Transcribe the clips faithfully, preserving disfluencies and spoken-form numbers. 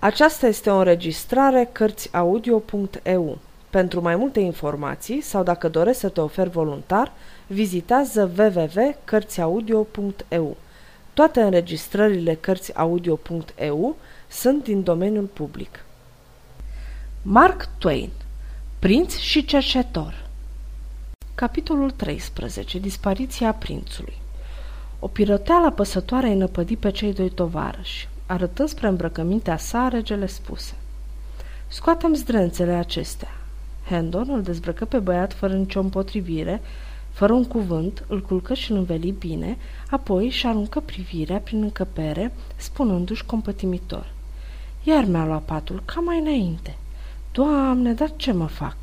Aceasta este o înregistrare cărți audio punct e u. Pentru mai multe informații sau dacă dorești să te oferi voluntar, vizitează w w w punct cărți audio punct e u. Toate înregistrările cărți audio punct e u sunt din domeniul public. Mark Twain, Prinț și Cerșetor. Capitolul treisprezece. Dispariția prințului. O piroteală apăsătoare îi năpădi pe cei doi tovarăși. Arătând spre îmbrăcămintea sa, regele spuse: "Scoatem zdrențele acestea." Hendon îl dezbrăcă pe băiat fără nicio împotrivire, fără un cuvânt, îl culcă și îl înveli bine, apoi își aruncă privirea prin încăpere, spunându-și compătimitor: "Iar mi-a luat patul ca mai înainte. Doamne, dar ce mă fac?"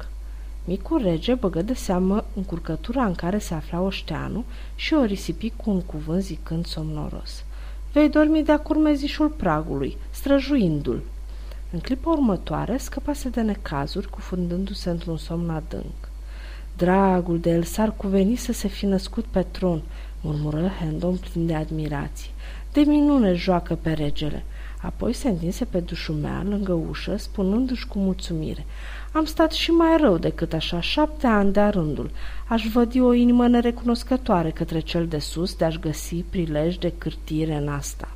Micul rege băgă de seamă încurcătura în care se afla oșteanul și o risipi cu un cuvânt zicând somnoros: "Vei dormi de-a curmezișul pragului, străjuindu-l." În clipa următoare scăpase de necazuri, cufundându-se într-un somn adânc. "Dragul de el s-ar cuveni să se fi născut pe tron," murmură Hendon plin de admirație. "De minune joacă pe regele." Apoi se întinse pe dușumea lângă ușă, spunându-și cu mulțumire: "Am stat și mai rău decât așa șapte ani de-a rândul. Aș vădi o inimă nerecunoscătoare către cel de sus de a-și găsi prilej de cârtire în asta."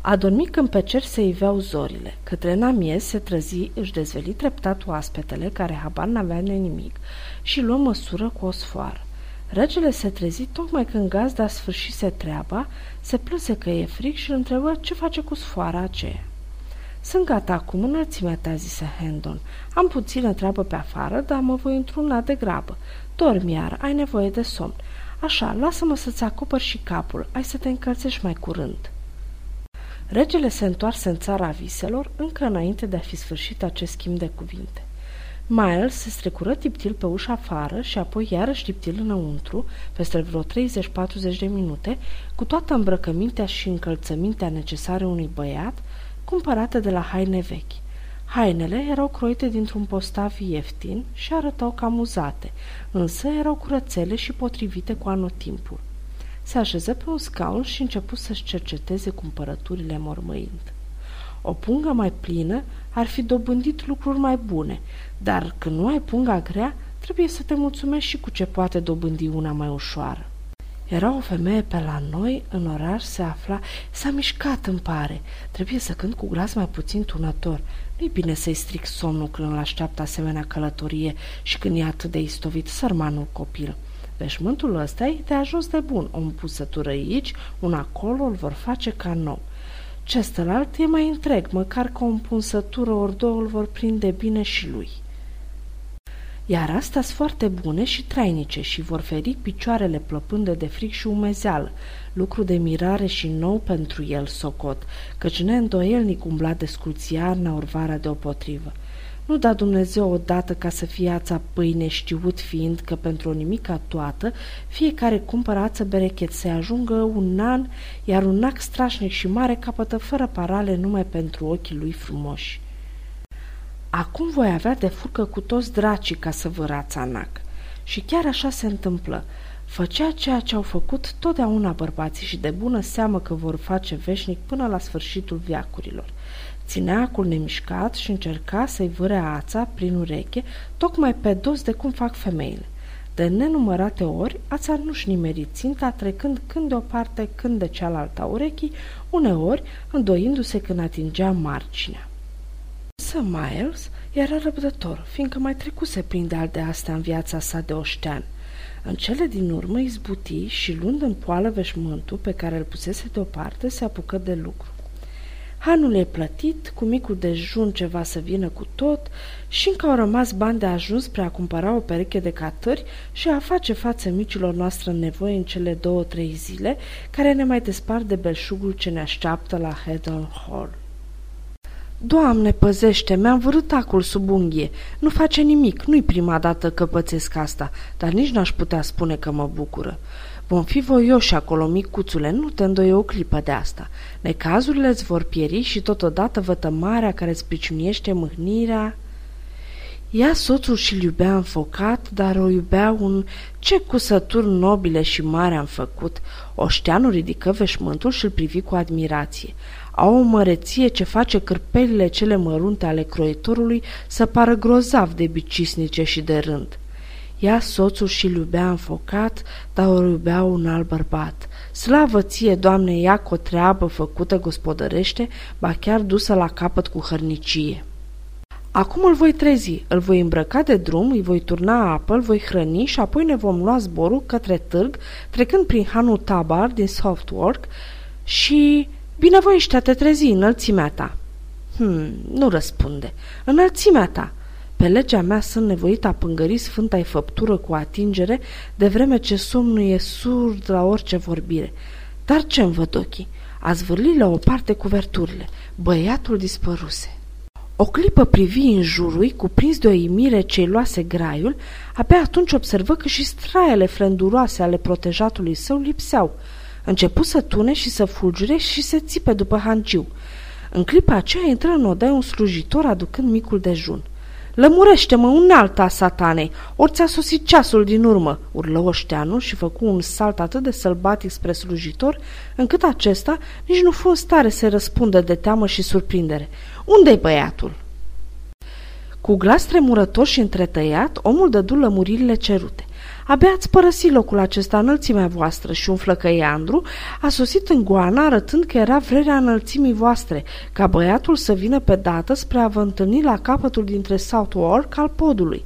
A dormit când pe cer se iveau zorile. Către n-amiez se trezi, își dezveli treptat oaspetele, care habar n-avea de nimic, și luă măsură cu o sfoară. Regele se trezi tocmai când gazda sfârșise treaba, se plânse că e fric și îl întrebă ce face cu sfoara aceea. "Sunt gata acum, înălțimea ta," zise Hendon. "Am puțină treabă pe afară, dar mă voi într-una de grabă. Dormi iar, ai nevoie de somn. Așa, lasă-mă să-ți acopăr și capul, ai să te încălțești mai curând." Regele se întoarse în țara viselor, încă înainte de a fi sfârșit acest schimb de cuvinte. Miles se strecură tiptil pe ușa afară și apoi iarăși tiptil înăuntru, peste vreo treizeci-patruzeci de minute, cu toată îmbrăcămintea și încălțămintea necesare unui băiat, cumpărate de la haine vechi. Hainele erau croite dintr-un postav ieftin și arătau ca muzate, însă erau curățele și potrivite cu anotimpul. Se așeză pe un scaun și începu să-și cerceteze cumpărăturile mormăind. O pungă mai plină ar fi dobândit lucruri mai bune, dar când nu ai punga grea, trebuie să te mulțumești și cu ce poate dobândi una mai ușoară. Era o femeie pe la noi, în oraș se afla, s-a mișcat, îmi pare. Trebuie să cânt cu glas mai puțin tunător. Nu-i bine să-i stric somnul când îl așteaptă asemenea călătorie și când e atât de istovit, sărmanul copil. Veșmântul ăsta e de ajuns de bun, o împusătură aici, un acolo îl vor face ca nou. Cestălalt e mai întreg, măcar că o împunsătură ori două îl vor prinde bine și lui. Iar astea-s foarte bune și trainice și vor feri picioarele plăpânde de fric și umezeală, lucru de mirare și nou pentru el, socot, căci neîndoielnic umbla de sculțiarna urvara deopotrivă. Nu da Dumnezeu odată ca să fie ața pâine, știut fiind că pentru o nimica toată, fiecare cumpără ață berechet să-i ajungă un an, iar un ac strașnic și mare capătă fără parale numai pentru ochii lui frumoși. Acum voi avea de furcă cu toți dracii ca să vă rați anac. Și chiar așa se întâmplă. Făcea ceea ce au făcut totdeauna bărbații și de bună seamă că vor face veșnic până la sfârșitul veacurilor. Ținea acul nemișcat și încerca să-i vâre ața prin ureche, tocmai pe dos de cum fac femeile. De nenumărate ori, ața nu-și nimeri ținta, trecând când de o parte, când de cealaltă a urechii, uneori îndoindu-se când atingea marginea. Însă Miles era răbdător, fiindcă mai trecuse prin de-al de astea în viața sa de oștean. În cele din urmă izbuti și, luând în poală veșmântul pe care îl pusese deoparte, se apucă de lucru. Hanul e plătit, cu micul dejun ceva să vină cu tot și încă au rămas bani de ajuns spre a cumpăra o pereche de catări și a face față micilor noastre nevoi în cele două-trei zile care ne mai despart de belșugul ce ne așteaptă la Heddle Hall. "Doamne, păzește, mi-am vărât acul sub unghie. Nu face nimic, nu-i prima dată că pățesc asta, dar nici n-aș putea spune că mă bucură. Vom fi voioși acolo, micuțule, nu te îndoie o clipă de asta. Necazurile îți vor pieri și totodată vătămarea care îți priciuniește mâhnirea." Ea soțul și-l iubea înfocat, dar o iubea un ce cusături nobile și mare am făcut. Oșteanul ridică veșmântul și-l privi cu admirație. Au o măreție ce face cârpelile cele mărunte ale croitorului să pară grozav de bicisnice și de rând. Ea soțul și-l iubea înfocat, dar o iubea un alt bărbat. Slavă ție, Doamne, ia cu o treabă făcută gospodărește, ba chiar dusă la capăt cu hărnicie. Acum îl voi trezi, îl voi îmbrăca de drum, îi voi turna apă, îl voi hrăni și apoi ne vom lua zborul către târg, trecând prin hanul Tabar din Softwork și... Binevoiște, te trezi, înălțimea ta. Hmm, nu răspunde. Înălțimea ta. Pe legea mea sunt nevoit a pângări sfânta-i făptură cu atingere, de vreme ce somnul e surd la orice vorbire. Dar ce-mi văd ochii? A zvârlit la o parte cuverturile. Băiatul dispăruse. O clipă privi în jurul, cuprins de o imire ce-i luase graiul, abia atunci observă că și straiele frenduroase ale protejatului său lipseau. Începu să tune și să fulgure și se țipe după hanciu. În clipa aceea intră în odaie un slujitor aducând micul dejun. Lămurește-mă, unealta satanei, ori ți-a sosit ceasul din urmă, urlă oșteanul și făcu un salt atât de sălbatic spre slujitor, încât acesta nici nu fu în stare să răspundă de teamă și surprindere. Unde-i băiatul? Cu glas tremurător și întretăiat, omul dădu lămuririle cerute. Abia ați părăsit locul acesta, înălțimea voastră, și un flăcăiandru a sosit în goana arătând că era vrerea înălțimii voastre, ca băiatul să vină pe dată spre a vă întâlni la capătul dintre Southwark al podului.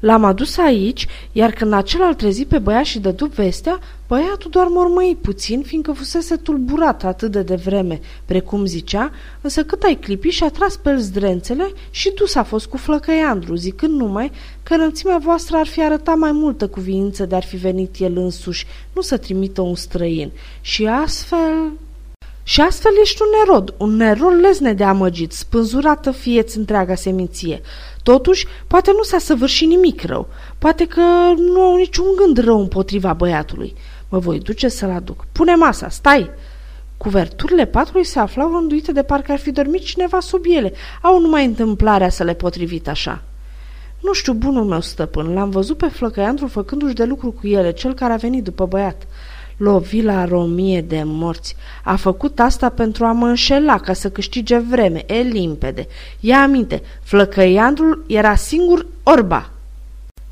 L-am adus aici, iar când acela îl trezi pe băiat și dădu vestea, băiatul doar mormăi puțin, fiindcă fusese tulburat atât de devreme, precum zicea, însă cât ai clipit și-a tras pe el zdrențele și dus a fost cu flăcăiandru, zicând numai că înălțimea voastră ar fi arătat mai multă cuviință de ar fi venit el însuși, nu să trimită un străin. Și astfel... Și astfel ești un nerod, un nerod lezne de amăgit, spânzurată fieți întreaga seminție. Totuși, poate nu s-a săvârșit nimic rău, poate că nu au niciun gând rău împotriva băiatului. Mă voi duce să-l aduc. Pune masa, stai! Cuverturile patului se aflau rânduite de parcă ar fi dormit cineva sub ele. Au numai întâmplarea să le potrivit așa. Nu știu, bunul meu stăpân, l-am văzut pe flăcăiandru făcându-și de lucru cu ele, cel care a venit după băiat. Lovi la romie de morți. A făcut asta pentru a mă înșela, ca să câștige vreme. E limpede. Ia aminte, flăcăiandrul era singur orba.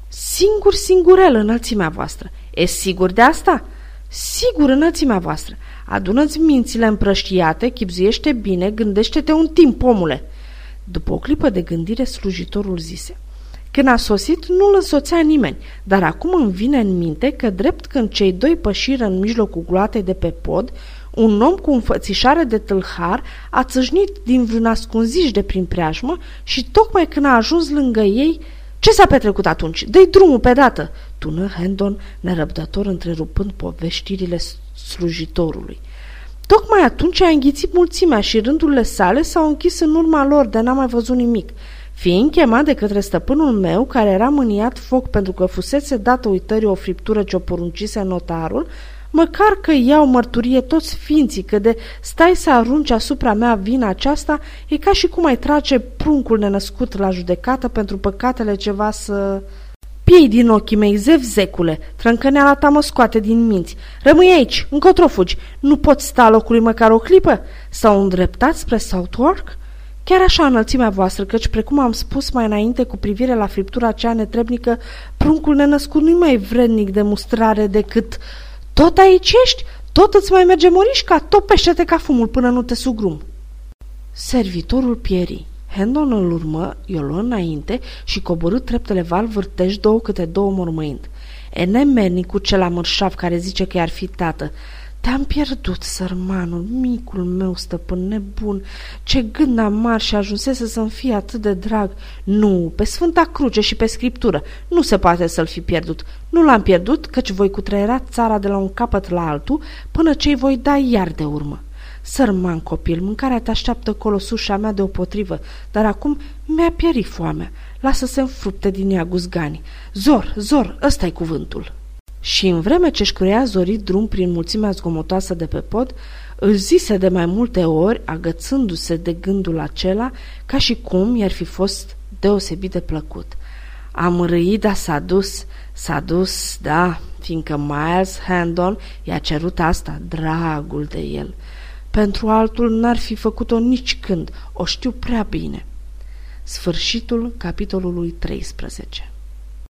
Singur, singurel, înălțimea voastră. E sigur de asta? Sigur, înălțimea voastră. Adună-ți mințile împrăștiate, chibzuiește bine, gândește-te un timp, omule. După o clipă de gândire, slujitorul zise. Când a sosit, nu-l însoțea nimeni, dar acum îmi vine în minte că drept când cei doi pășiră în mijlocul gloatei de pe pod, un om cu înfățișare de tâlhar a țâșnit din vreun ascunziș de prin preajmă și tocmai când a ajuns lângă ei... Ce s-a petrecut atunci? Dă-i drumul pe dată! Tună Hendon, nerăbdător, întrerupând povestirile slujitorului. Tocmai atunci a înghițit mulțimea și rândurile sale s-au închis în urma lor de n-a mai văzut nimic. Fiind chemat de către stăpânul meu, care era mâniat foc pentru că fusese dată uitării o friptură ce o poruncise notarul, măcar că iau mărturie toți ființii că de stai să arunci asupra mea vina aceasta, e ca și cum ai trage pruncul nenăscut la judecată pentru păcatele ceva să... Piei din ochii mei, zevzecule, trâncăneala ta mă scoate din minți. Rămâi aici, încotro fugi, nu poți sta locului măcar o clipă? S-au îndreptat spre Southwark? Chiar așa, înălțimea voastră, căci, precum am spus mai înainte cu privire la friptura aceea netrebnică, pruncul nenăscut nu-i mai vrednic de mustrare decât... Tot aici ești? Tot îți mai merge morișca? Topește-te ca fumul până nu te sugrum. Servitorul pieri. Hendon îl urmă, i-o luă înainte și coborât treptele val vârtești două câte două mormăind. E nemernicul cel mărșav care zice că i-ar fi tată. Te-am pierdut, sărmanul, micul meu stăpân nebun, ce gând amar și ajunsese să-mi fie atât de drag. Nu, pe Sfânta Cruce și pe Scriptură, nu se poate să-l fi pierdut. Nu l-am pierdut, căci voi cutreiera țara de la un capăt la altul, până ce-i voi da iar de urmă. Sărman copil, mâncarea te așteaptă colosușa mea deopotrivă, dar acum mi-a pierit foamea. Lasă să înfrupte din ea guzgani. Zor, zor, ăsta-i cuvântul. Și în vreme ce-și cruia zorit drum prin mulțimea zgomotoasă de pe pod, Își zise de mai multe ori, agățându-se de gândul acela, ca și cum i-ar fi fost deosebit de plăcut. Am râit, dar s-a dus, s-a dus, da, fiindcă Miles Hendon i-a cerut asta, dragul de el. Pentru altul n-ar fi făcut-o nici când, o știu prea bine. Sfârșitul capitolului treisprezece.